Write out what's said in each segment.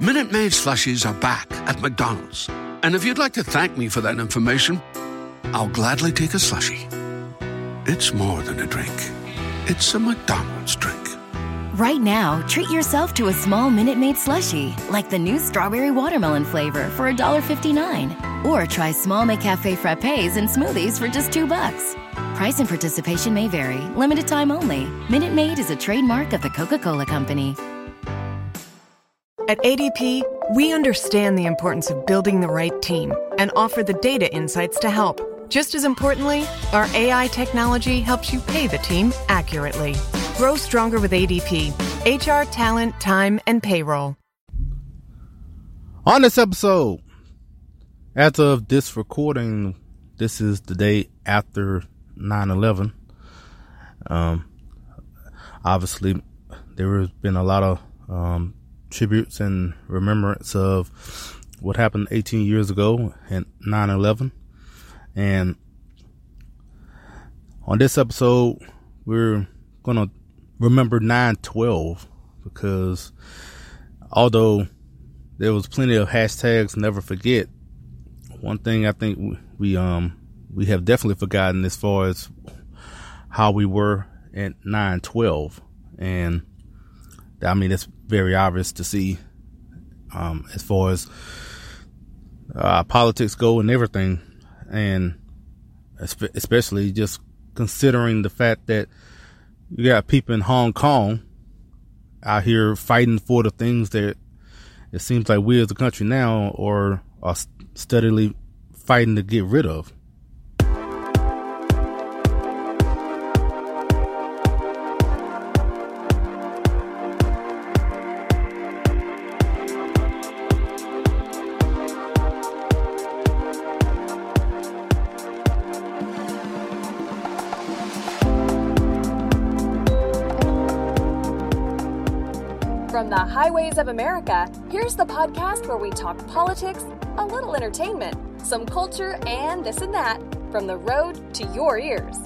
Minute Maid slushies are back at McDonald's. And if you'd like to thank me for that information, I'll gladly take a slushie. It's more than a drink. It's a McDonald's drink. Right now, treat yourself to a small Minute Maid slushie, like the new strawberry watermelon flavor for $1.59. Or try small Mccafe frappes and smoothies for just $2. Price and participation may vary. Limited time only. Minute Maid is a trademark of the Coca-Cola Company. At ADP, we understand the importance of building the right team and offer the data insights to help. Just as importantly, our AI technology helps you pay the team accurately. Grow stronger with ADP, HR, talent, time, and payroll. On this episode, as of this recording, this is the day after 9/11. Obviously, there has been a lot of tributes and remembrance of what happened 18 years ago and 9/11. And on this episode, we're going to remember 9/12, because although there was plenty of hashtags never forget, one thing I think we have definitely forgotten as far as how we were at 9/12. And I mean, it's very obvious to see, as far as politics go and everything, and especially just considering the fact that you got people in Hong Kong out here fighting for the things that it seems like we as a country now are steadily fighting to get rid of. From the highways of America, here's the podcast where we talk politics, a little entertainment, some culture, and this and that, from the road to your ears.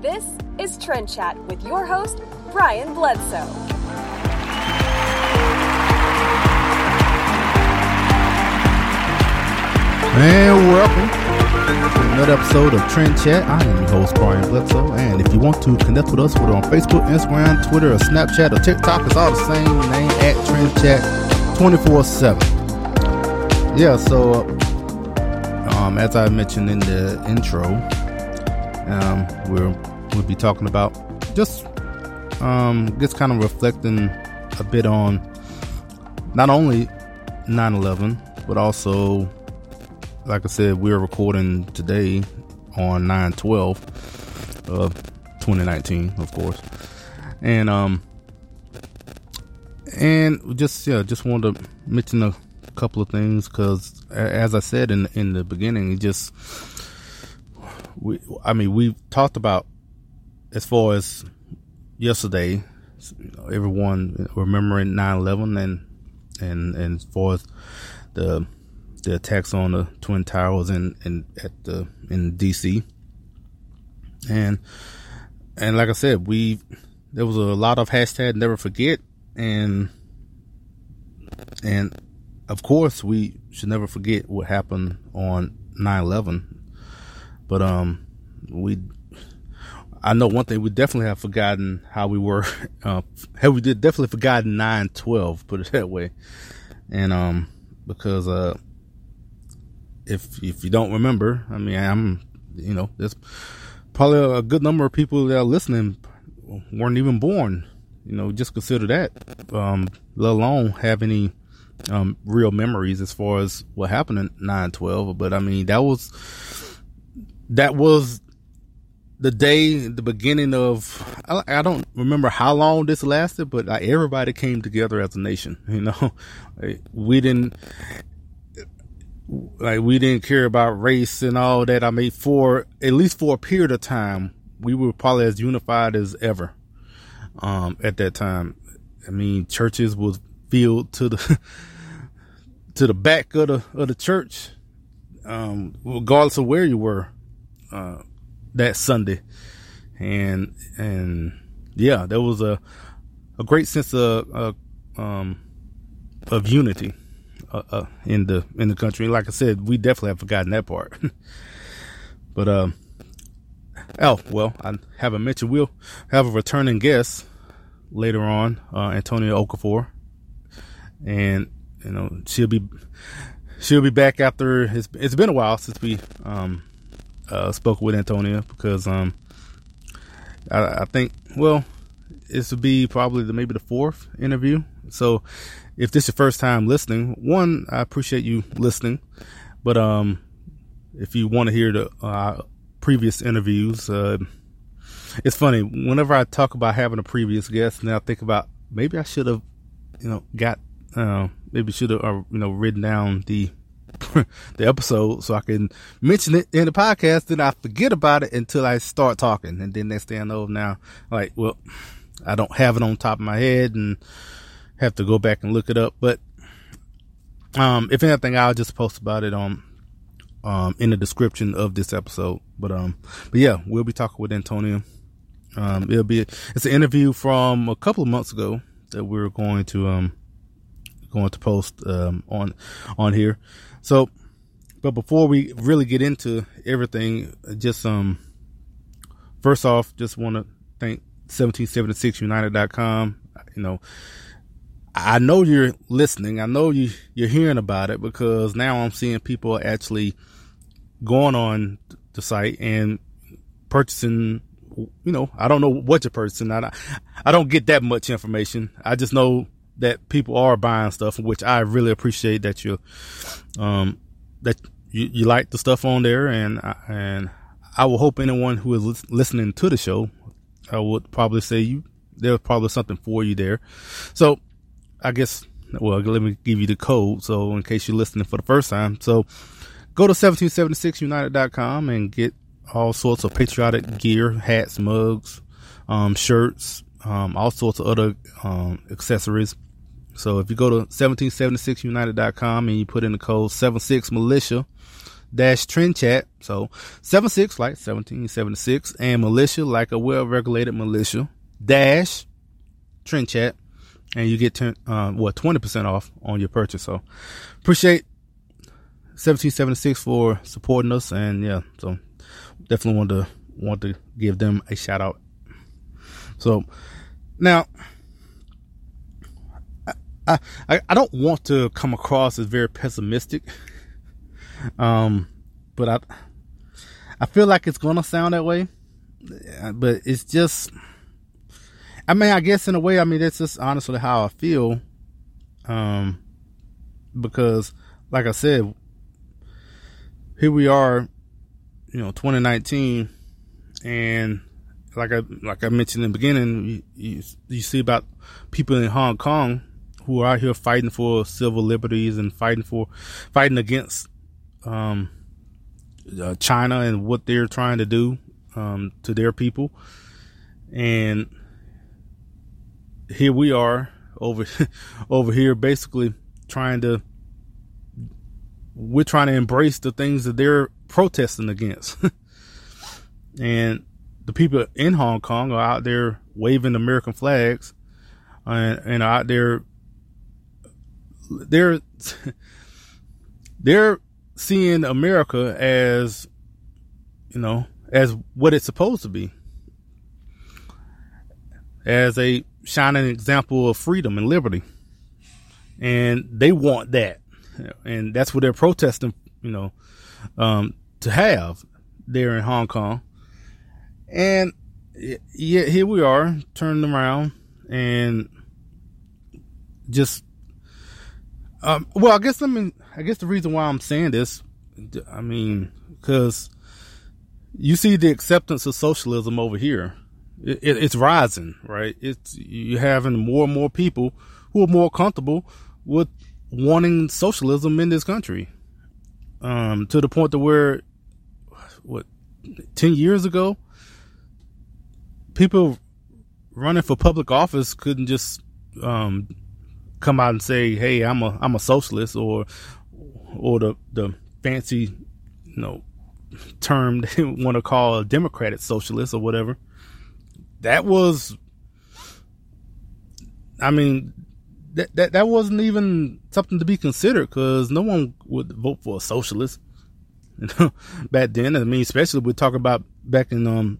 This is Trend Chat with your host, Brian Bledsoe. And welcome to another episode of Trend Chat. I am your host, Brian Bledsoe, and if you want to connect with us, we're on Facebook, Instagram, Twitter, or Snapchat, or TikTok. It's all the same name, at Trend Chat 24/7. Yeah, so as I mentioned in the intro, we'll be talking about just kind of reflecting a bit on not only 9/11, but also, like I said, we're recording today on 9/12 of 2019, of course, and just wanted to mention a couple of things, because as I said in the beginning, we've talked about, as far as yesterday, everyone remembering 9/11 and as far as the attacks on the Twin Towers in DC, and like I said, there was a lot of hashtag never forget, and of course, we should never forget what happened on 9/11. But I know one thing, we definitely have forgotten how we were. We did definitely forgotten 9/12, put it that way. And because if you don't remember, I mean, there's probably a good number of people that are listening weren't even born. Just consider that. Let alone have any real memories as far as what happened in 9/12. But I mean, that was the day, the beginning of, I don't remember how long this lasted, but everybody came together as a nation. We didn't care about race and all that. I mean, at least for a period of time, we were probably as unified as ever. At that time, I mean, churches was field to the back of the church, regardless of where you were that Sunday, and yeah, there was a great sense of unity, in the country. Like I said, we definitely have forgotten that part. But I haven't mentioned we'll have a returning guest later on, Antonia Okafor, and you know she'll be back after. It's been a while since we spoke with Antonia because I think this would be probably the fourth interview. So if this is your first time listening, one, I appreciate you listening. But if you want to hear the previous interviews, it's funny. Whenever I talk about having a previous guest, now I think about maybe I should have, written down the episode so I can mention it in the podcast. Then I forget about it until I start talking, and then next thing I know, I don't have it on top of my head and have to go back and look it up. But if anything, I'll just post about it on in the description of this episode. But yeah, we'll be talking with Antonia. It's an interview from a couple of months ago that we're going to post on here. So, but before we really get into everything, just first off, just want to thank 1776United.com. I know you're listening. I know you're hearing about it because now I'm seeing people actually going on the site and purchasing. I don't know what you're purchasing. I don't get that much information. I just know that people are buying stuff, which I really appreciate that you like the stuff on there. And I will hope anyone who is listening to the show, I would probably say there's probably something for you there. So I guess, let me give you the code. So in case you're listening for the first time, so go to 1776united.com and get all sorts of patriotic gear, hats, mugs, shirts, all sorts of other, accessories. So if you go to 1776united.com and you put in the code 76militia-trendchat. So 76 like 1776 and militia like a well-regulated militia dash trend chat. And you get 20% off on your purchase. So appreciate 1776 for supporting us. And yeah, so definitely want to give them a shout out. So now I don't want to come across as very pessimistic. But I feel like it's going to sound that way, but it's just, I guess in a way, that's just honestly how I feel. Because like I said, here we are, 2019, and like I mentioned in the beginning, you see about people in Hong Kong who are out here fighting for civil liberties and fighting against China and what they're trying to do to their people. And here we are over here basically trying to embrace the things that they're protesting against. And the people in Hong Kong are out there waving American flags and out there they're seeing America as, as what it's supposed to be, as a shining example of freedom and liberty. And they want that. And that's what they're protesting, to have there in Hong Kong. And yet here we are, turning around and just, I guess the reason why I'm saying this, because you see the acceptance of socialism over here. It's rising, right? You're having more and more people who are more comfortable with wanting socialism in this country. To the point to where, 10 years ago, people running for public office couldn't just, come out and say, "Hey, I'm a socialist," or the fancy, term they want to call a democratic socialist or whatever. That was, that wasn't even something to be considered, because no one would vote for a socialist, you know, back then. I mean, especially we're talking about back in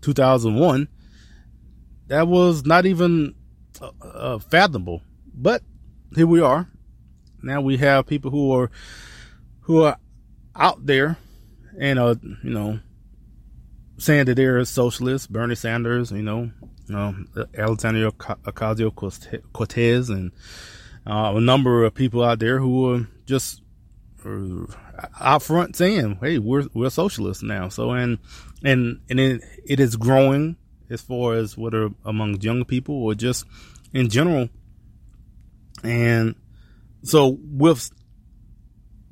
2001. That was not even fathomable. But here we are. Now we have people who are out there and are, you know, saying that they're socialists. Bernie Sanders, you know, Alexandria Ocasio-Cortez, and a number of people out there who are just out front saying, "Hey, we're socialists now." So and it is growing as far as whether among young people or just in general. And so with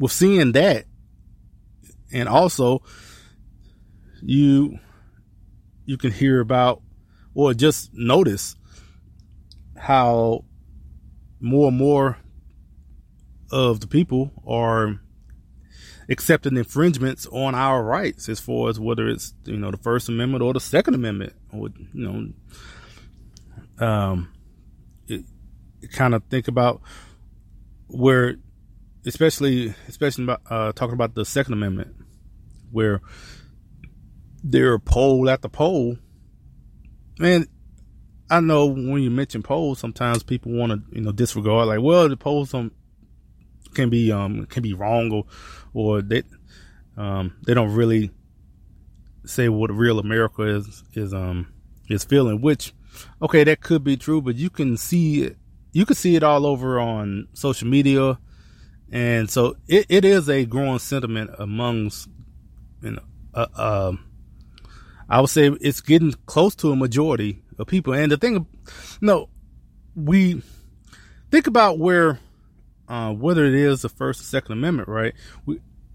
seeing that, and also you can hear about or just notice how more and more of the people are accepting infringements on our rights, as far as whether it's, you know, the First Amendment or the Second Amendment, or, you know, kind of think about where, especially about, talking about the Second Amendment, where there are poll after poll. Man, I know when you mention polls, sometimes people want to, you know, disregard, like, well, the polls can be wrong, or they don't really say what real America is feeling. Which, okay, that could be true, but you can see it all over on social media, and so it is a growing sentiment amongst, you know, I would say it's getting close to a majority of people. And the thing, no, we think about where, whether it is the First or Second Amendment, right?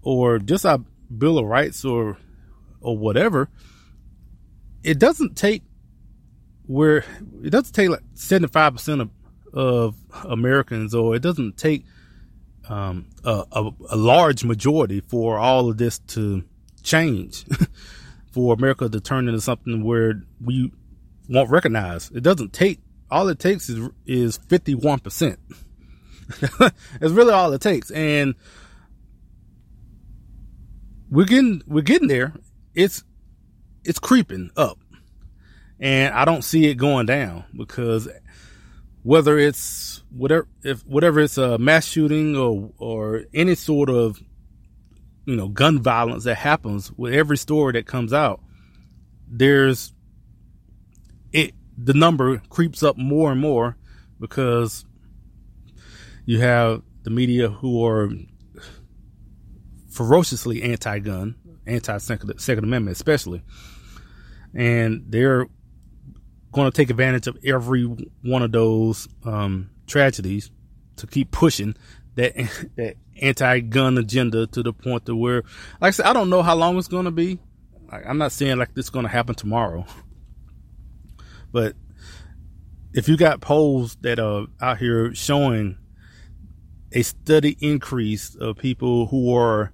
Or just our Bill of Rights or whatever. It doesn't take like 75% of Americans, or it doesn't take, a large majority for all of this to change. For America to turn into something where we won't recognize. All it takes is 51%. That's really all it takes. And we're getting there. It's creeping up, and I don't see it going down, because whether it's whatever it's a mass shooting or any sort of, you know, gun violence that happens with every story that comes out, the number creeps up more and more, because you have the media who are ferociously anti-gun, anti-Second Amendment especially, and they're going to take advantage of every one of those tragedies to keep pushing that anti-gun agenda, to the point to where, like I said, I don't know how long it's going to be. I'm not saying like this is going to happen tomorrow, but if you got polls that are out here showing a steady increase of people who are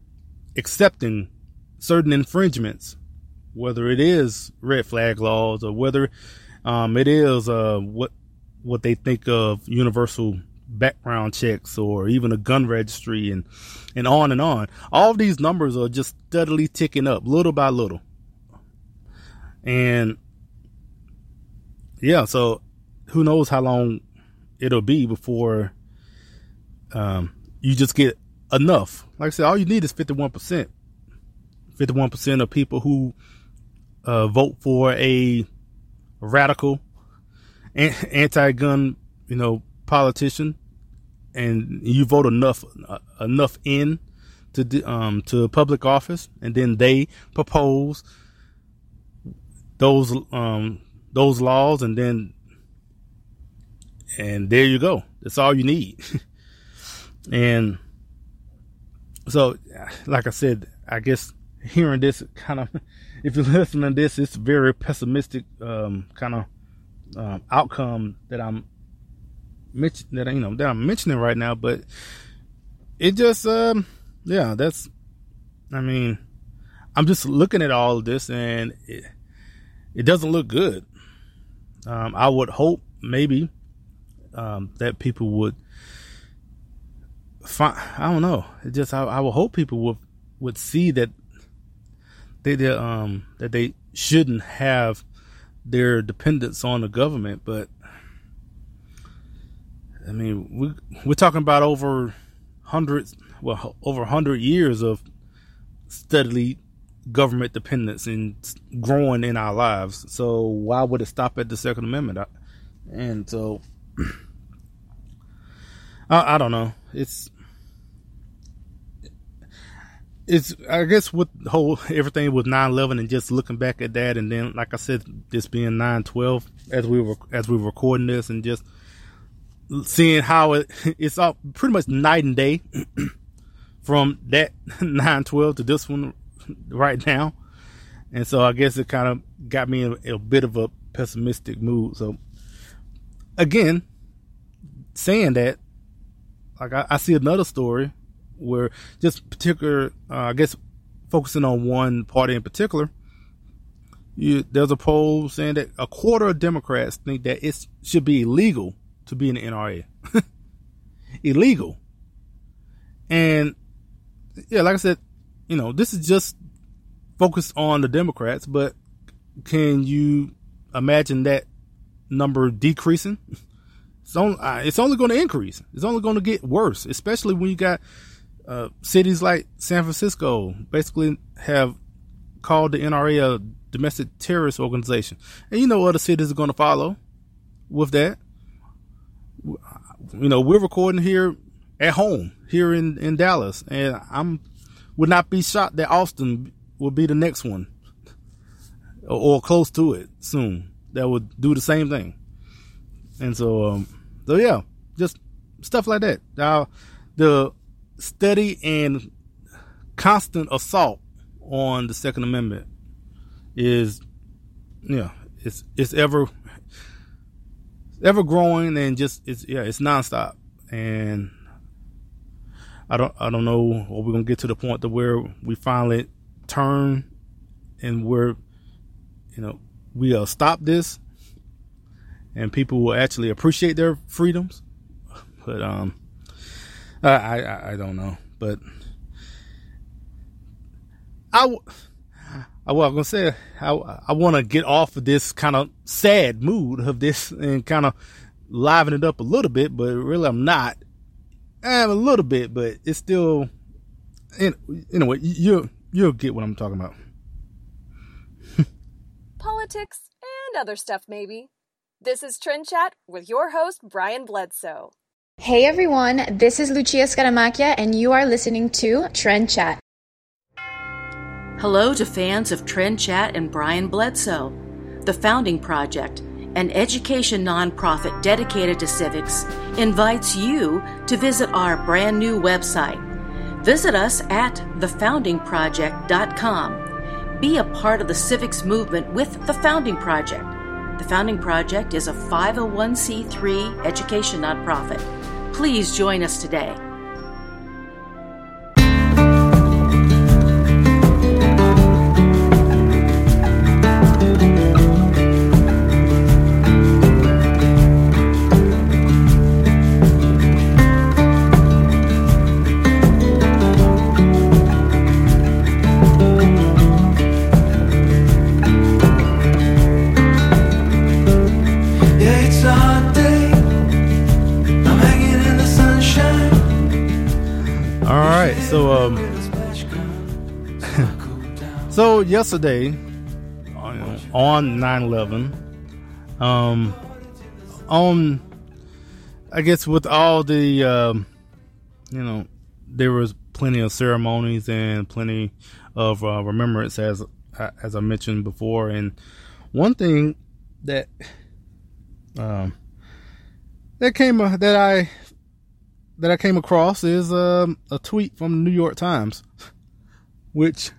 accepting certain infringements, whether it is red flag laws, or whether it is what they think of universal background checks, or even a gun registry, and on and on. All of these numbers are just steadily ticking up little by little. And yeah, so who knows how long it'll be before you just get enough. Like I said, all you need is 51%. 51% of people who vote for a radical anti-gun, you know, politician, and you vote enough in to public office, and then they propose those laws, and there you go. That's all you need. And so, like I said, I guess hearing this kind of, if you listen to this, it's very pessimistic kind of outcome that I'm mentioning right now. But it just I mean, I'm just looking at all of this, and it doesn't look good. I would hope maybe that people would find. I don't know. It just I would hope people would see that they shouldn't have their dependence on the government. But I mean, we're talking about over 100 years of steadily government dependence and growing in our lives. So why would it stop at the Second Amendment? And so I don't know. It's I guess with the whole everything with 9/11 and just looking back at that, and then like I said, this being 9/12 as we were recording this, and just seeing how it's all pretty much night and day from that 9/12 to this one right now. And so I guess it kind of got me in a bit of a pessimistic mood. So again, saying that, like I see another story where just particular, I guess focusing on one party in particular, there's a poll saying that a quarter of Democrats think that it should be illegal to be in the NRA. Illegal. And yeah, like I said, you know, this is just focused on the Democrats, but can you imagine that number decreasing? It's only going to increase. It's only going to get worse, especially when you got cities like San Francisco basically have called the NRA a domestic terrorist organization. And you know other cities are going to follow with that. You know, we're recording here at home, here in Dallas, and would not be shocked that Austin will be the next one or close to it soon that would do the same thing. And so, so yeah, just stuff like that. Now, the steady and constant assault on the Second Amendment is, yeah, it's ever growing, and just, it's nonstop. And I don't know, or we're going to get to the point to where we finally turn and where, you know, we'll stop this and people will actually appreciate their freedoms. But, I don't know, but I was going to say, I want to get off of this kind of sad mood of this and kind of liven it up a little bit, but really I'm not. A little bit, but it's still. Anyway, you'll get what I'm talking about. Politics and other stuff, maybe. This is Trend Chat with your host Brian Bledsoe. Hey everyone, this is Lucia Scaramacchia, and you are listening to Trend Chat. Hello to fans of Trend Chat and Brian Bledsoe, the Founding Project, an education nonprofit dedicated to civics, invites you to visit our brand new website. Visit us at thefoundingproject.com. Be a part of the civics movement with the Founding Project. The Founding Project is a 501c3 education nonprofit. Please join us today. So yesterday on 9/11, on, I guess with all the, you know, there was plenty of ceremonies and plenty of remembrance, as I mentioned before. And one thing that that I came across is a tweet from the New York Times, which.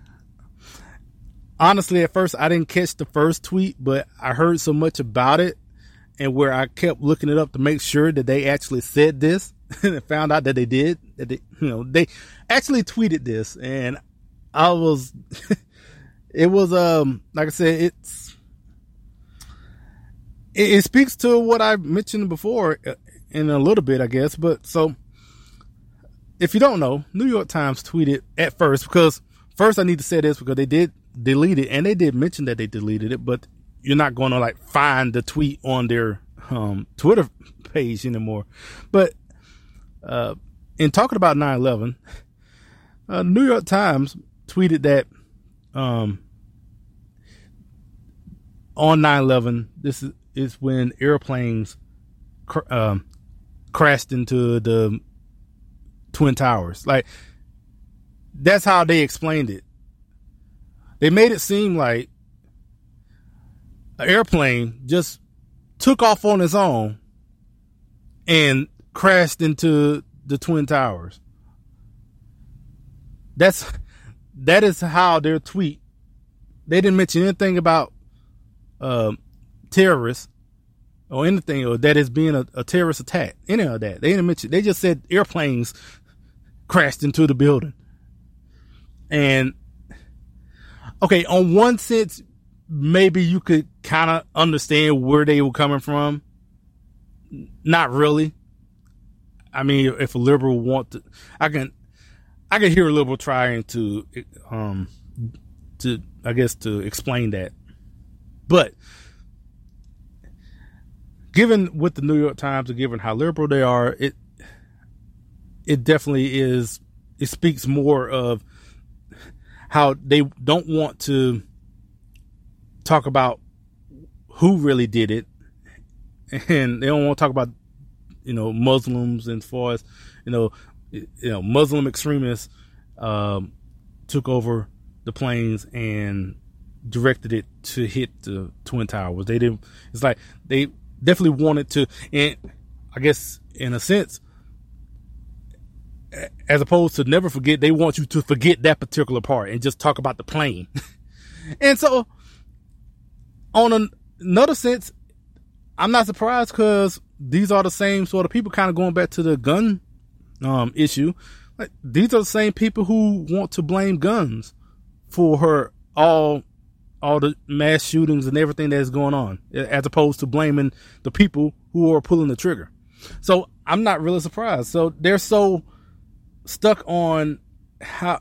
Honestly, at first, I didn't catch the first tweet, but I heard so much about it, and where I kept looking it up to make sure that they actually said this, and found out that they did. That they, you know, they actually tweeted this, and I was, it was, like I said, it speaks to what I mentioned before in a little bit, I guess. But so if you don't know, New York Times tweeted at first, because first I need to say this because they did delete it, and they did mention that they deleted it, but you're not going to like find the tweet on their Twitter page anymore. But in talking about 9/11, New York Times tweeted that on 9/11, this is when airplanes crashed into the Twin Towers. Like, that's how they explained it. They made it seem like an airplane just took off on its own and crashed into the Twin Towers. That is how their tweet. They didn't mention anything about terrorists or anything, or that is being a terrorist attack, any of that. They didn't mention. They just said airplanes crashed into the building. And okay, on one sense, maybe you could kind of understand where they were coming from. Not really. I mean, if a liberal want to, I can hear a liberal trying to explain that. But given with the New York Times and given how liberal they are, it definitely is. It speaks more of how they don't want to talk about who really did it, and they don't want to talk about Muslims, and as far as Muslim extremists took over the planes and directed it to hit the Twin Towers. They didn't. It's like they definitely wanted to, and I guess in a sense, as opposed to never forget, they want you to forget that particular part and just talk about the plane. And so, on another sense, I'm not surprised, because these are the same sort of people, kind of going back to the gun issue. Like, these are the same people who want to blame guns for all the mass shootings and everything that's going on, as opposed to blaming the people who are pulling the trigger. So I'm not really surprised. So they're so stuck on how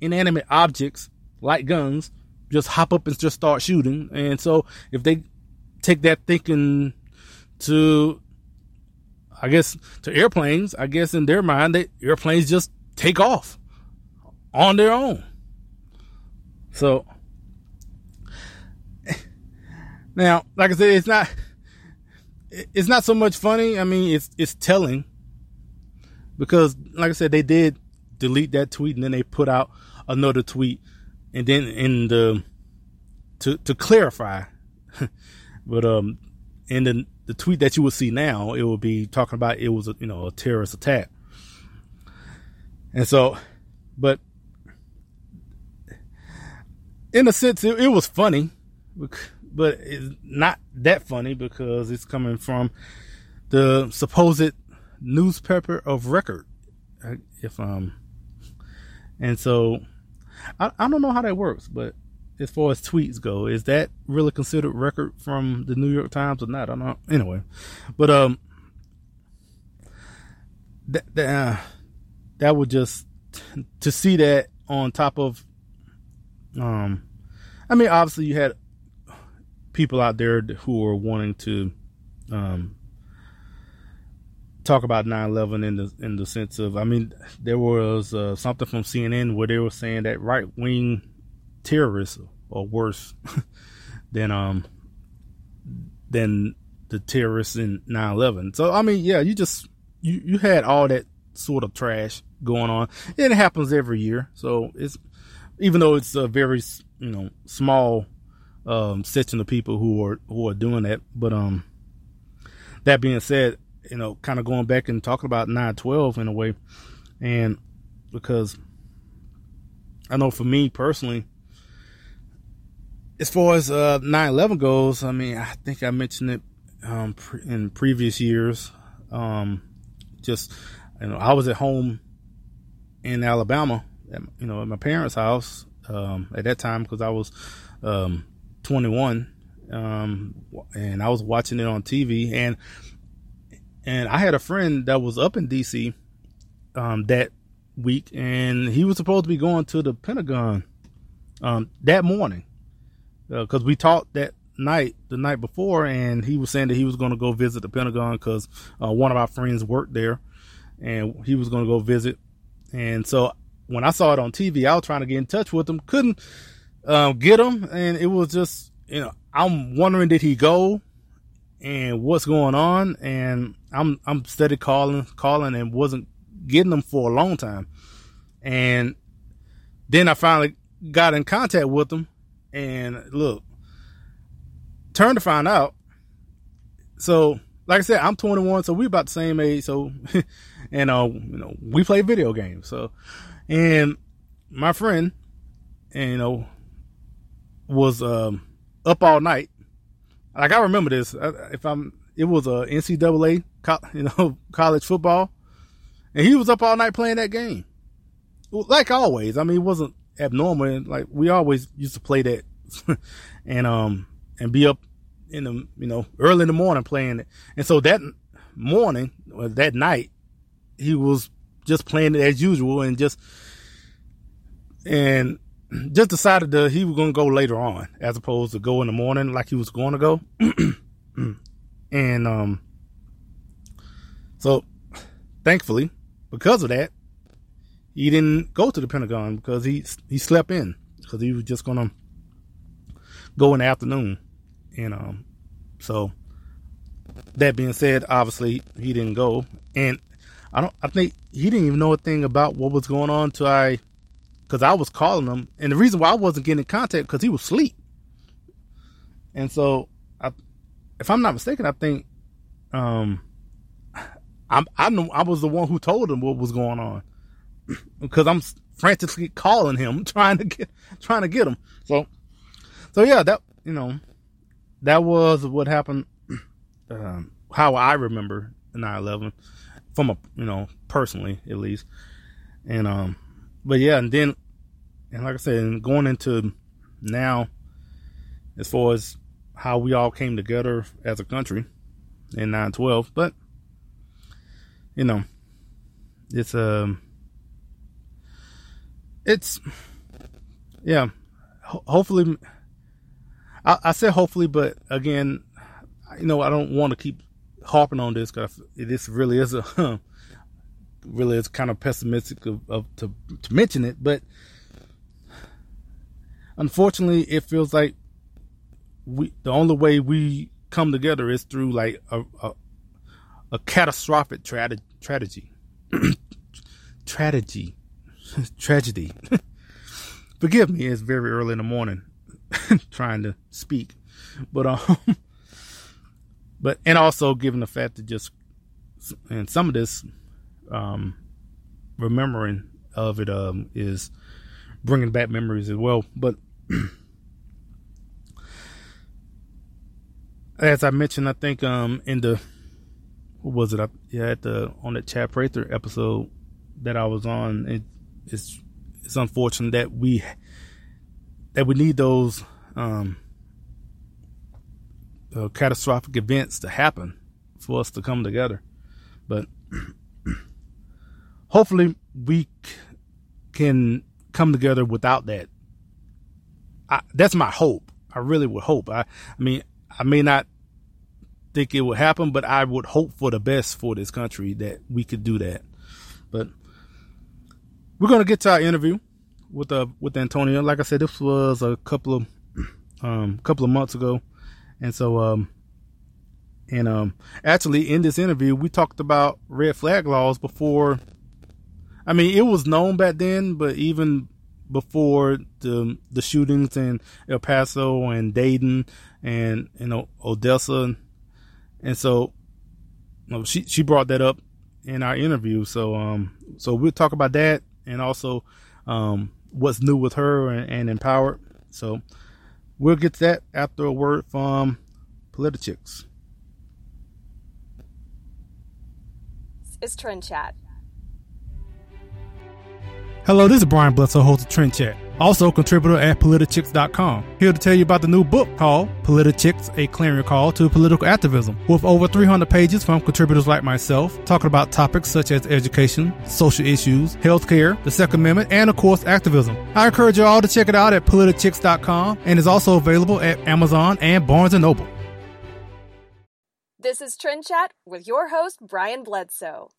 inanimate objects like guns just hop up and just start shooting. And so if they take that thinking to airplanes, I guess in their mind, that airplanes just take off on their own. So now, like I said, it's not so much funny. I mean, it's telling, because like I said, they did delete that tweet, and then they put out another tweet, and then in the to clarify. But in the tweet that you will see now, it will be talking about it was a terrorist attack. And so, but in a sense, it was funny, but it's not that funny, because it's coming from the supposed newspaper of record. And so I don't know how that works, but as far as tweets go, is that really considered record from the New York Times or not? I don't know. Anyway, but that would just to see that on top of I mean, obviously you had people out there who were wanting to talk about 9/11 in the sense of, I mean, there was something from CNN where they were saying that right wing terrorists are worse than the terrorists in 9/11. So I mean, yeah, you had all that sort of trash going on. It happens every year, so it's, even though it's a very small section of people who are doing that. But that being said, kind of going back and talking about 9/12 in a way, and because I know for me personally, as far as 9/11 goes, I mean, I think I mentioned it in previous years. Just I was at home in Alabama, at my parents' house at that time, because I was 21, and I was watching it on TV, and And I had a friend that was up in D.C. that week, and he was supposed to be going to the Pentagon that morning because we talked that night, the night before, and he was saying that he was going to go visit the Pentagon because one of our friends worked there, and he was going to go visit. And so when I saw it on TV, I was trying to get in touch with him, couldn't get him, and it was just, you know, I'm wondering, did he go? And what's going on? And I'm steady calling and wasn't getting them for a long time. And then I finally got in contact with them, and look, turned to find out. So like I said, I'm 21. So we about the same age. So, and, you know, we play video games. So, and my friend, and, you know, was, up all night. Like, I remember this. It was a NCAA, you know, college football, and he was up all night playing that game. Like always, I mean, it wasn't abnormal. And like we always used to play that, and be up in the, you know, early in the morning playing it. And so that morning, or that night, he was just playing it as usual, and just decided that he was going to go later on as opposed to go in the morning like he was going to go. And so thankfully, because of that, he didn't go to the Pentagon because he slept in, because he was just going to go in the afternoon. And so that being said, obviously he didn't go. And I think he didn't even know a thing about what was going on till because I was calling him, and the reason why I wasn't getting in contact because he was asleep. And so, if I'm not mistaken, I think I was the one who told him what was going on, because I'm frantically calling him, trying to get him. So yeah, that, you know, that was what happened. How I remember 9/11 from a, you know, personally at least, and But yeah, and then, and like I said, going into now, as far as how we all came together as a country in 9/12, but, you know, it's, yeah, hopefully, I said hopefully, but again, you know, I don't want to keep harping on this because this really is kind of pessimistic to mention it, but unfortunately it feels like the only way we come together is through like a catastrophic tragedy. Forgive me, it's very early in the morning trying to speak, but and also given the fact that just, and some of this remembering of it is bringing back memories as well. But as I mentioned, I think in the, what was it? On the Chad Prather episode that I was on, it's unfortunate that we need those catastrophic events to happen for us to come together, but. Hopefully we can come together without that. That's my hope. I really would hope. I mean, I may not think it would happen, but I would hope for the best for this country that we could do that. But we're going to get to our interview with Antonia. Like I said, this was a couple of months ago. And so, actually in this interview, we talked about red flag laws before. I mean, it was known back then, but even before the shootings in El Paso and Dayton and, you know, Odessa. And so, you know, she brought that up in our interview. So, so we'll talk about that, and also, what's new with her and Empowered. So we'll get to that after a word from Politichicks. It's Trend Chat. Hello, this is Brian Bledsoe, host of Trend Chat. also contributor at Politichicks.com. Here to tell you about the new book called Politichicks, A Clarion Call to Political Activism, with over 300 pages from contributors like myself, talking about topics such as education, social issues, healthcare, the Second Amendment, and of course, activism. I encourage you all to check it out at Politichicks.com, and is also available at Amazon and Barnes & Noble. This is Trend Chat with your host, Brian Bledsoe.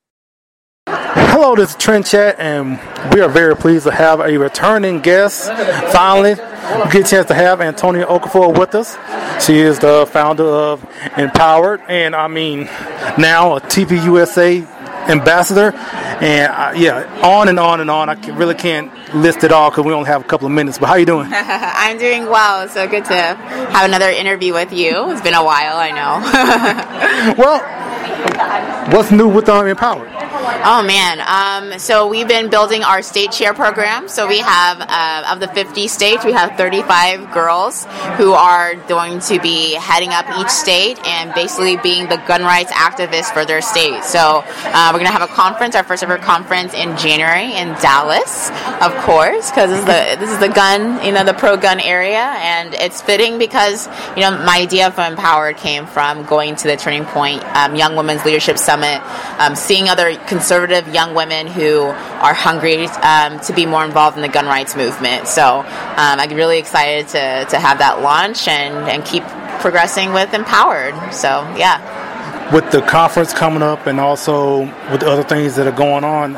Hello, this is Trend Chat, and we are very pleased to have a returning guest. Finally, we get a chance to have Antonia Okafor with us. She is the founder of Empowered, and now a TPUSA ambassador, and on and on. I really can't list it all because we only have a couple of minutes, but how you doing? I'm doing well. So good to have another interview with you. It's been a while, I know. Well, what's new with Empowered? Oh, man. So we've been building our state chair program. So we have, of the 50 states, we have 35 girls who are going to be heading up each state and basically being the gun rights activists for their state. So we're going to have a conference, our first ever conference in January in Dallas, of course, because this is the gun, the pro-gun area. And it's fitting because, my idea for Empowered came from going to the Turning Point Young Women's Leadership Summit, seeing other conservative young women who are hungry to be more involved in the gun rights movement. So I'm really excited to have that launch and keep progressing with Empowered. So, yeah. With the conference coming up and also with the other things that are going on,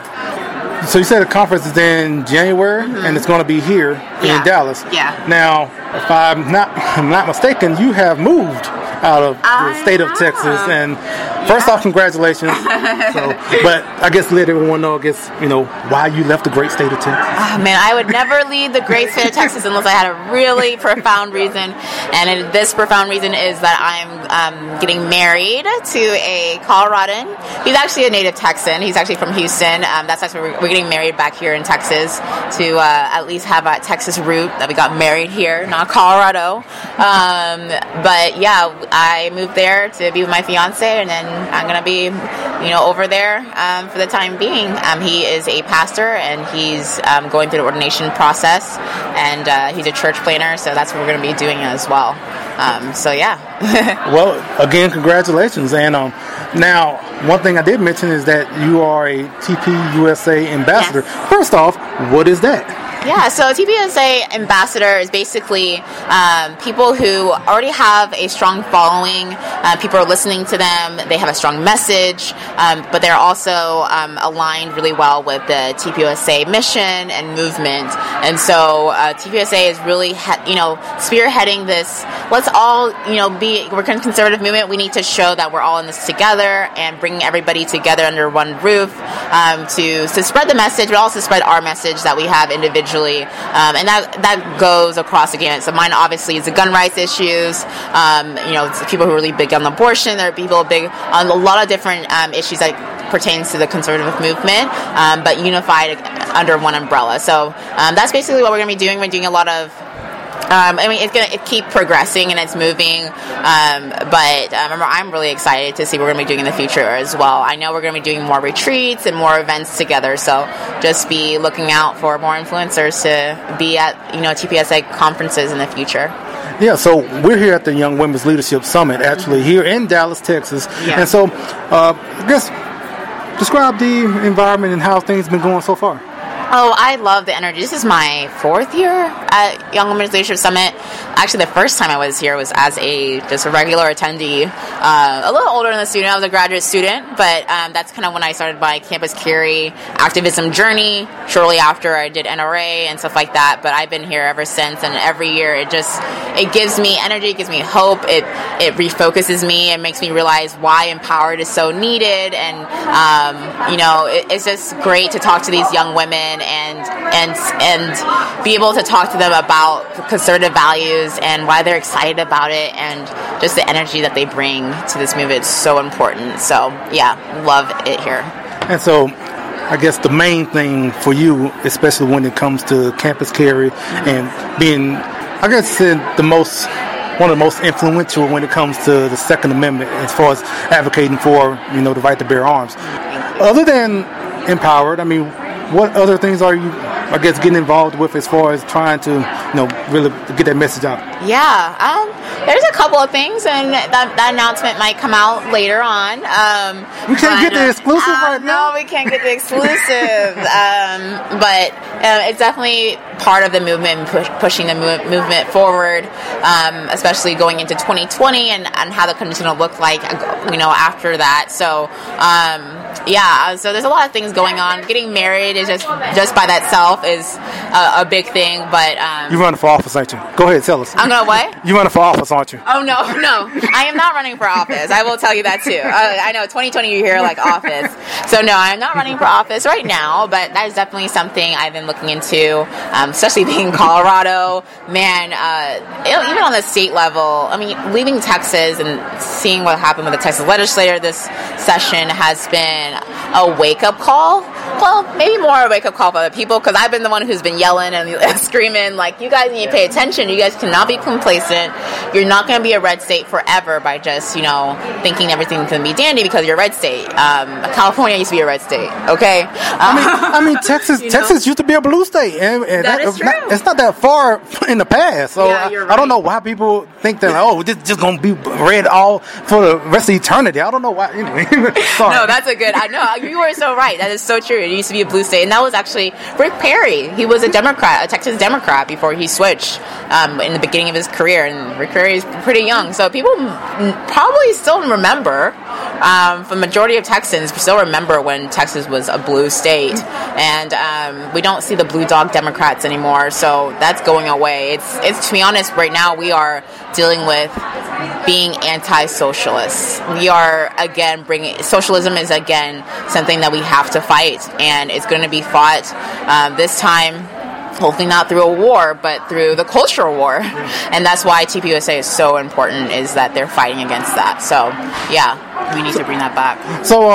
so you said the conference is in January, mm-hmm. and it's going to be here in Dallas. Yeah. Now, if I'm not mistaken, you have moved out of the state of Texas, and first off, congratulations. But I guess let everyone know, why you left the great state of Texas. Oh, man, I would never leave the great state of Texas unless I had a really profound reason, and this profound reason is that I'm getting married to a Coloradan. He's actually a native Texan. He's actually from Houston. That's actually we're getting married back here in Texas to at least have a Texas root that we got married here, not Colorado. But yeah, I moved there to be with my fiance, and then I'm going to be, over there for the time being. He is a pastor, and he's going through the ordination process, and he's a church planner, so that's what we're going to be doing as well. So yeah. Well, again, congratulations. And now, one thing I did mention is that you are a TPUSA ambassador. Yes. First off, what is that? Yeah, so TPUSA ambassador is basically people who already have a strong following. People are listening to them. They have a strong message, but they're also aligned really well with the TPUSA mission and movement. And so TPUSA is really, spearheading this. Let's all, we're a conservative movement. We need to show that we're all in this together and bringing everybody together under one roof to spread the message, but also spread our message that we have individually. And that goes across again. So mine obviously is the gun rights issues. It's people who are really big on abortion. There are people big on a lot of different issues that pertains to the conservative movement, but unified under one umbrella. So that's basically what we're going to be doing. We're doing a lot of. It's going to keep progressing and it's moving, but I'm really excited to see what we're going to be doing in the future as well. I know we're going to be doing more retreats and more events together, so just be looking out for more influencers to be at, TPUSA conferences in the future. Yeah, so we're here at the Young Women's Leadership Summit, actually, here in Dallas, Texas. Yeah. And so, I guess, describe the environment and how things have been going so far. Oh, I love the energy. This is my fourth year at Young Women's Leadership Summit. Actually, the first time I was here was as a regular attendee, a little older than a student. I was a graduate student, but that's kind of when I started my Campus Carry activism journey, shortly after I did NRA and stuff like that. But I've been here ever since, and every year it gives me energy, it gives me hope, it refocuses me, it makes me realize why Empowered is so needed, and it's just great to talk to these young women and be able to talk to them about conservative values and why they're excited about it, and just the energy that they bring to this movement is so important. So yeah, love it here. And so I guess the main thing for you, especially when it comes to Campus Carry, mm-hmm. and being, I guess, one of the most influential when it comes to the Second Amendment as far as advocating for the right to bear arms. Other than Empowered, what other things are you I guess, getting involved with as far as trying to, really get that message out? Yeah, there's a couple of things, and that announcement might come out later on. We can't get the exclusive right now? No, we can't get the exclusive. It's definitely part of the movement, pushing the movement forward, especially going into 2020 and how the convention will look like, after that. So, so there's a lot of things going on. Getting married is just by that self is a big thing, but... you running for office, aren't you? Go ahead, tell us. I'm going to what? You running for office, aren't you? Oh, no. I am not running for office. I will tell you that, too. I know, 2020, you hear, office. So, no, I'm not running for office right now, but that is definitely something I've been looking into, especially being in Colorado. Man, even on the state level, leaving Texas and seeing what happened with the Texas legislature this session has been a wake-up call. Well, maybe more a wake-up call for other people, because I've been the one who's been yelling and screaming, you guys need to pay attention. You guys cannot be complacent. You're not going to be a red state forever by just, thinking everything's going to be dandy because you're a red state. California used to be a red state, okay? Texas Texas used to be a blue state. And that is true. It's not that far in the past. So yeah, you're right. I don't know why people think that, this is just going to be red all for the rest of eternity. I don't know why. Anyway, sorry. No, that's a good... I know. You were so right. That is so true. It used to be a blue state. And that was actually Rick Perry. He was a Texas Democrat before he switched in the beginning of his career. And Rick Perry is pretty young. So people probably still remember, the majority of Texans still remember when Texas was a blue state. And we don't see the blue dog Democrats anymore. So that's going away. It's to be honest, right now we are dealing with being anti-socialists. We are, again, socialism is, again, something that we have to fight. And it's going to be fought this time, hopefully not through a war, but through the cultural war. And that's why TPUSA is so important, is that they're fighting against that. So, yeah, we need to bring that back. So,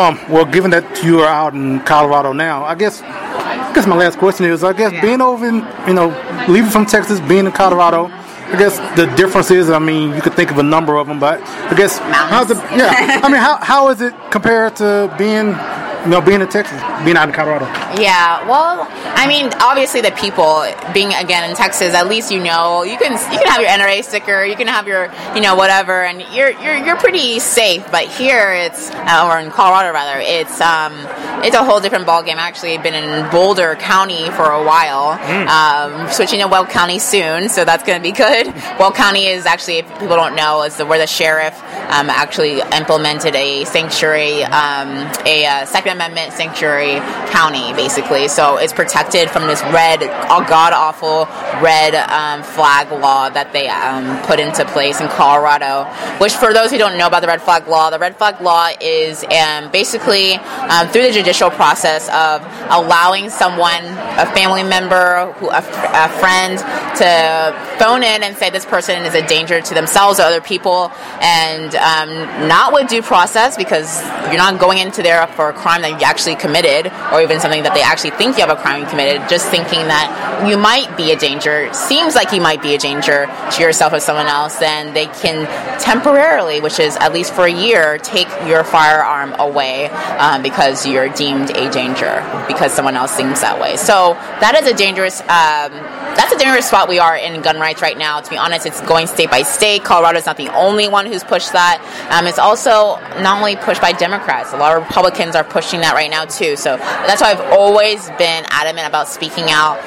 given that you are out in Colorado now, I guess my last question is, being over in, leaving from Texas, being in Colorado, I guess the difference is, you could think of a number of them, but I guess, how is it compared to being... being in Texas, being out in Colorado. Yeah, well, obviously the people, being, again, in Texas, at least you can have your NRA sticker, you can have your, whatever, and you're pretty safe. But here, it's, or in Colorado, rather, it's a whole different ballgame. I've actually been in Boulder County for a while, switching to Weld County soon, so that's going to be good. Weld County is actually, if people don't know, is where the sheriff actually implemented a sanctuary, a Second Amendment sanctuary county, basically. So it's protected from this red, god-awful red flag law that they put into place in Colorado, which, for those who don't know about the red flag law is basically through the judicial process of allowing someone, a family member, a friend, to phone in and say this person is a danger to themselves or other people, and not with due process, because you're not going into there for a crime that you actually committed, or even something that they actually think you have a crime you committed, just thinking that you might be a danger, seems like you might be a danger to yourself or someone else, then they can temporarily, which is at least for a year, take your firearm away because you're deemed a danger because someone else thinks that way. So that is a dangerous spot we are in gun rights right now. To be honest, it's going state by state. Colorado's not the only one who's pushed that. It's also not only pushed by Democrats. A lot of Republicans are pushing that right now too. So that's why I've always been adamant about speaking out.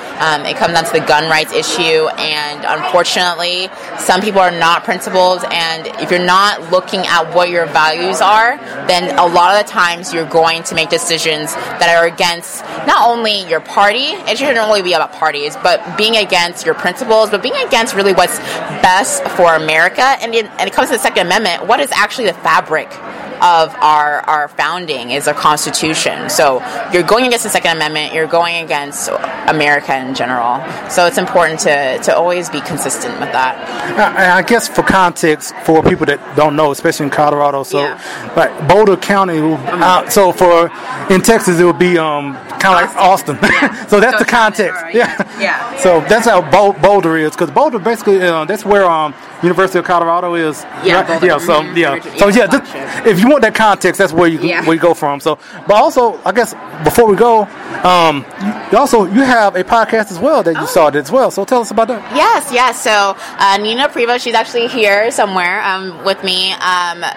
It comes down to the gun rights issue, and unfortunately some people are not principled, and if you're not looking at what your values are, then a lot of the times you're going to make decisions that are against not only your party, it shouldn't really be about parties, but being against your principles, but being against really what's best for America. And it comes to the Second Amendment, what is actually the fabric of our founding is a constitution. So you're going against the Second Amendment, you're going against America in general. So it's important to always be consistent with that. I guess for context, for people that don't know, especially in Colorado, so like Boulder County, so for in Texas it would be kind of like Austin. Yeah. So that's the context. Yeah. So that's how Boulder is, because Boulder basically that's where University of Colorado is. Yeah. Right? Boulder. So if you you want that context, that's where you can, where you go from. So, but also, I guess before we go, you have a podcast as well that you started as well. So tell us about that. Yes. So Nina Priva, she's actually here somewhere with me.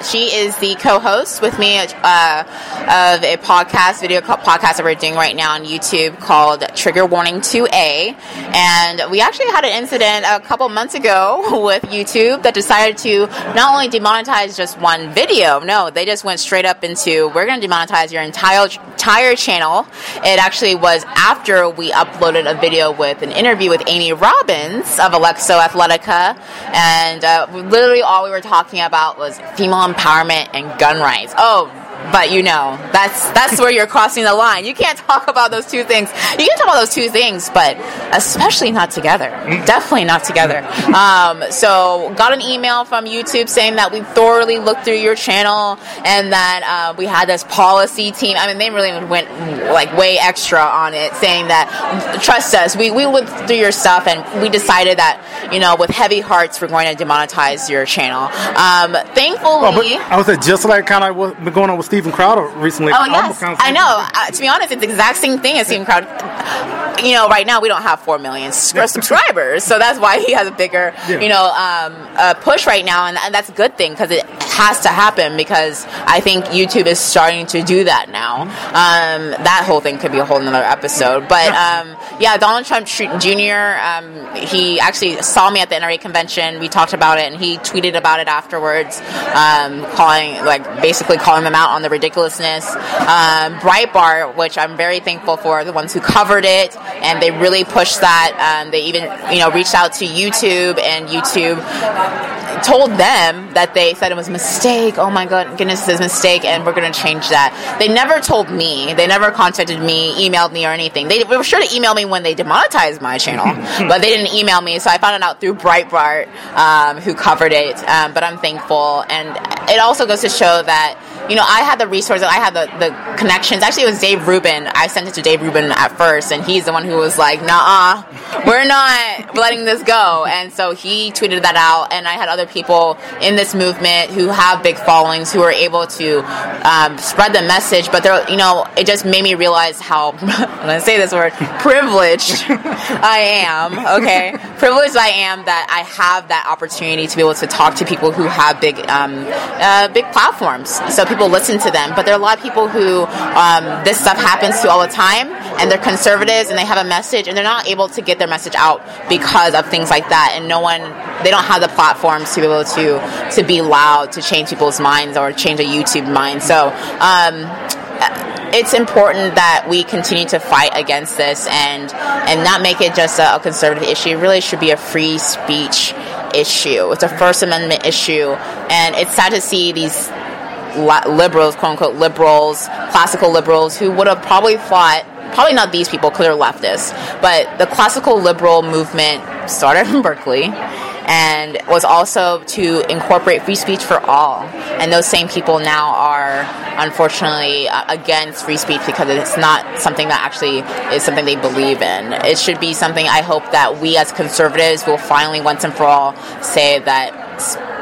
She is the co-host with me of a podcast, podcast that we're doing right now on YouTube called Trigger Warning 2A. And we actually had an incident a couple months ago with YouTube that decided to not only demonetize just one video, no, they just went straight up into, we're going to demonetize your entire channel. It actually was after we uploaded a video with an interview with Amy Robbins of Alexo Athletica, and literally all we were talking about was female empowerment and gun rights. But you know, that's where you're crossing the line. You can't talk about those two things. You can talk about those two things, but especially not together. Definitely not together. So got an email from YouTube saying that we thoroughly looked through your channel and that we had this policy team. I mean, they really went like way extra on it, saying that, trust us, we went through your stuff and we decided that, you know, with heavy hearts, we're going to demonetize your channel. Thankfully... I would say just like kind of what we're going on with Stephen Crowder recently. Oh, yes. I know. To be honest, it's the exact same thing as Stephen Crowder. You know, right now we don't have 4 million subscribers, so that's why he has a bigger, push right now, and that's a good thing because it has to happen because I think YouTube is starting to do that now. That whole thing could be a whole nother episode. But, Donald Trump Jr., he actually saw me at the NRA convention. We talked about it, and he tweeted about it afterwards, basically calling them out on the ridiculousness. Breitbart, which I'm very thankful for, the ones who covered it, and they really pushed that. They even, reached out to YouTube, and YouTube told them that they said it was a mistake. Oh my goodness, this is a mistake, and we're going to change that. They never told me. They never contacted me, emailed me, or anything. They were sure to email me when they demonetized my channel, but they didn't email me, so I found it out through Breitbart, who covered it, but I'm thankful. And it also goes to show that, I had the resources, I had the connections. Actually, it was Dave Rubin. I sent it to Dave Rubin at first, and he's the one who was like, nah, we're not letting this go. And so he tweeted that out, and I had other people in this movement who have big followings who are able to spread the message. But, it just made me realize how, when I say this word, privileged I am, okay? Privileged I am that I have that opportunity to be able to talk to people who have big, big platforms. So people listen to them, but there are a lot of people who this stuff happens to all the time, and they're conservatives and they have a message and they're not able to get their message out because of things like that, and they don't have the platforms to be able to be loud, to change people's minds or change a YouTube mind. So it's important that we continue to fight against this and not make it just a conservative issue. It really should be a free speech issue. It's a First Amendment issue, and it's sad to see these liberals, quote-unquote liberals, classical liberals, who would have probably thought, probably not these people because they're leftists, but the classical liberal movement started in Berkeley and was also to incorporate free speech for all. And those same people now are, unfortunately, against free speech because it's not something that actually is something they believe in. It should be something I hope that we as conservatives will finally, once and for all, say that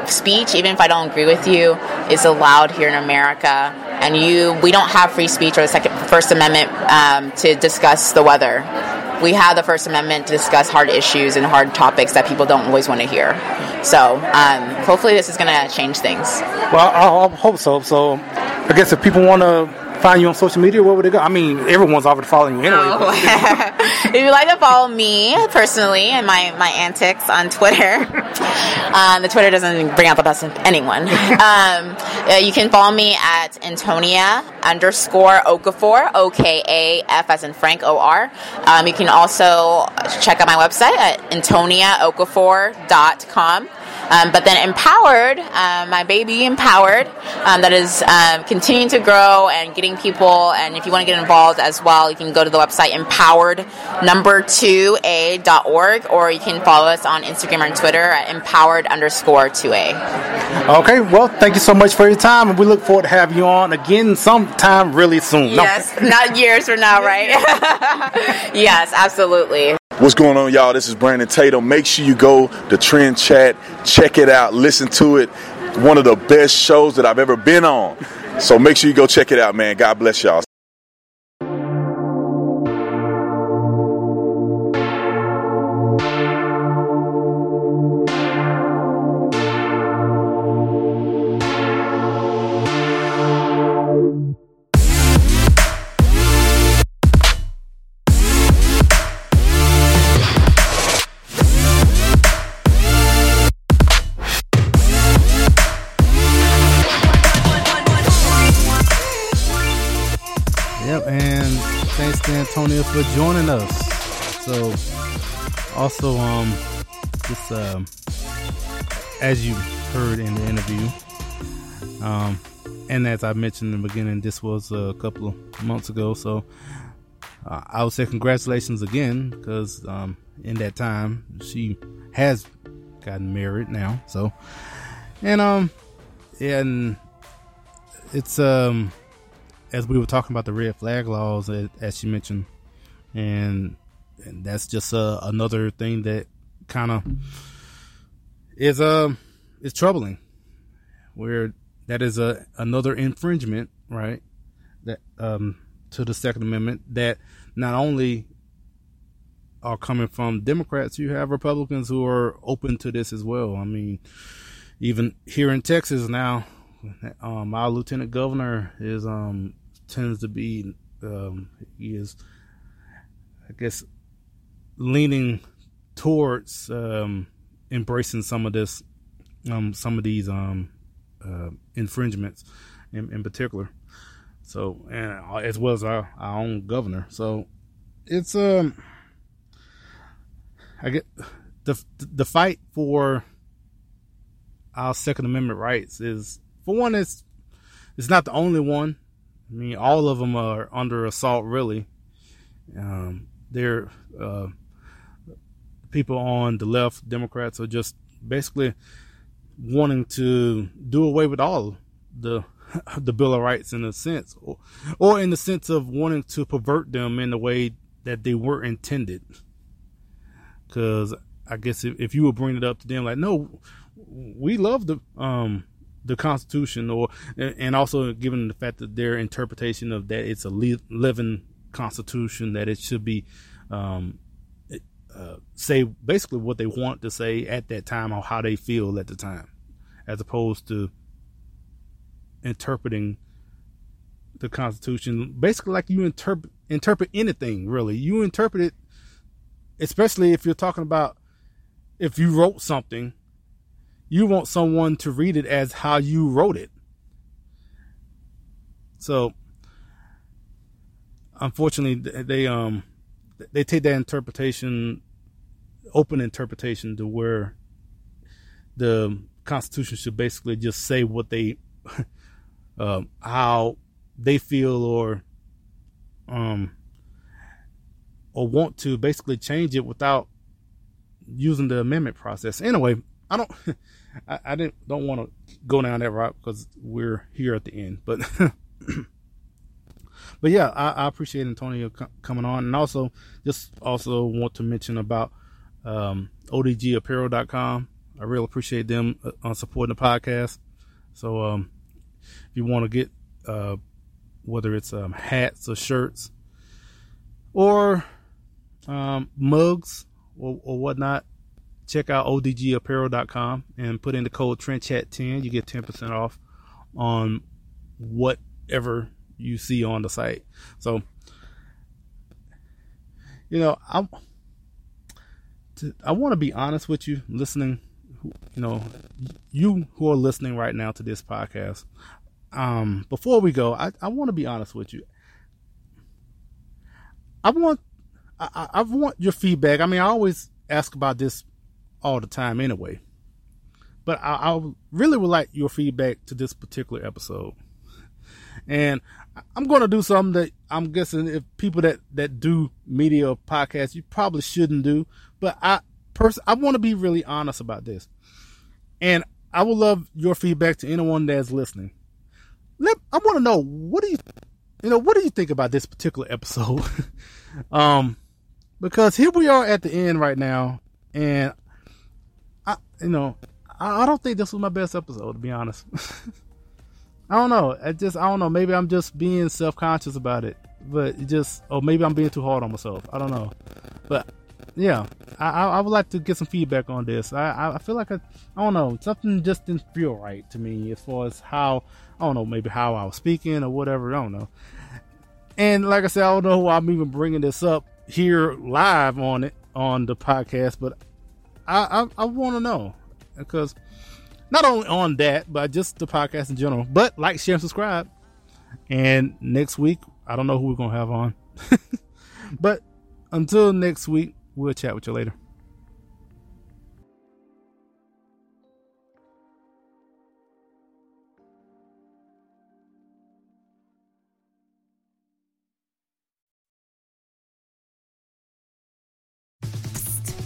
speech, even if I don't agree with you, is allowed here in America, and we don't have free speech or the First Amendment to discuss the weather. We have the First Amendment to discuss hard issues and hard topics that people don't always want to hear. So hopefully this is going to change things. Well, I hope so. So I guess if people want to find you on social media, where would it go? I mean, everyone's already following you anyway. Oh. If you'd like to follow me personally and my antics on Twitter, the Twitter doesn't bring out the best in anyone. You can follow me at Antonia_Okafor, O-K-A-F as in Frank, O-R. You can also check out my website at AntoniaOkafor.com. But then Empowered, my baby Empowered, that is continuing to grow and getting people. And if you want to get involved as well, you can go to the website empowered2a.org, or you can follow us on Instagram and Twitter at empowered_2a. Okay, well, thank you so much for your time, and we look forward to have you on again sometime really soon. Yes, not years from now, right? Yes, absolutely. What's going on, y'all? This is Brandon Tato. Make sure you go to Trend Chat, check it out, listen to it. one of the best shows that I've ever been on. So make sure you go check it out, man. God bless y'all. Antonia for joining us. So also just as you heard in the interview, and as I mentioned in the beginning, this was a couple of months ago, so I would say congratulations again, because in that time she has gotten married now. So and it's as we were talking about the red flag laws, as she mentioned, and that's just another thing that kind of is troubling, where that is another infringement, right, that to the Second Amendment, that not only are coming from Democrats, you have Republicans who are open to this as well. I mean, even here in Texas now, our lieutenant governor is tends to be he is, I guess, leaning towards embracing some of this, some of these infringements in particular. So, and as well as our own governor. So, it's I get the fight for our Second Amendment rights is, for one, it's not the only one. I mean, all of them are under assault, really. They're people on the left, Democrats, are just basically wanting to do away with all the Bill of Rights in a sense, or in the sense of wanting to pervert them in the way that they were intended. Because I guess if you would bring it up to them, like, no, we love the Constitution, and also given the fact that their interpretation of that it's a living Constitution, that it should be say basically what they want to say at that time or how they feel at the time, as opposed to interpreting the Constitution basically like you interpret anything, really. You interpret it, especially if you're talking about if you wrote something. You want someone to read it as how you wrote it. So, unfortunately, they take that interpretation, open interpretation, to where the Constitution should basically just say what they, how they feel, or want to basically change it without using the amendment process. Anyway, I don't want to go down that route because we're here at the end, but but yeah, I appreciate Antonia coming on, and also want to mention about ODGApparel.com. I really appreciate them on supporting the podcast. So if you want to get whether it's hats or shirts or mugs or whatnot, check out ODGApparel.com and put in the code TrendChat10. You get 10% off on whatever you see on the site. So, you know, I want to be honest with you listening. You know, you who are listening right now to this podcast. Before we go, I want to be honest with you. I want your feedback. I mean, I always ask about this all the time anyway, but I really would like your feedback to this particular episode, and I'm going to do something that I'm guessing if people that do media or podcasts, you probably shouldn't do, but I want to be really honest about this, and I would love your feedback to anyone that's listening. I want to know, what do you think about this particular episode? Because here we are at the end right now, and you know, I don't think this was my best episode, to be honest. I don't know. I don't know. Maybe I'm just being self-conscious about it, or maybe I'm being too hard on myself. I don't know. But yeah, I would like to get some feedback on this. I feel like I don't know, something just didn't feel right to me as far as how, I don't know, maybe how I was speaking or whatever. I don't know. And like I said, I don't know why I'm even bringing this up here live on the podcast, but I want to know, because not only on that, but just the podcast in general. But like, share, and subscribe. And next week, I don't know who we're going to have on. But until next week, we'll chat with you later.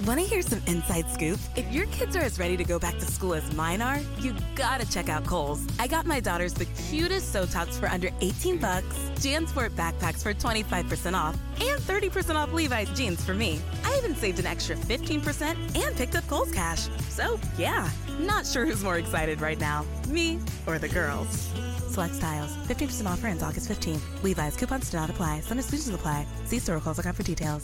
Want to hear some inside scoop? If your kids are as ready to go back to school as mine are, you gotta check out Kohl's. I got my daughters the cutest sew tops for under $18, Jansport backpacks for 25% off, and 30% off Levi's jeans for me. I even saved an extra 15% and picked up Kohl's Cash. So yeah, not sure who's more excited right now, me or the girls. Select styles. 15% offer ends August 15th. Levi's coupons do not apply. Some exclusions apply. See store or Kohl's.com for details.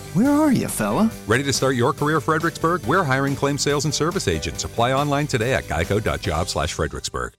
Where are you, fella? Ready to start your career, Fredericksburg? We're hiring claim sales and service agents. Apply online today at geico.job/Fredericksburg.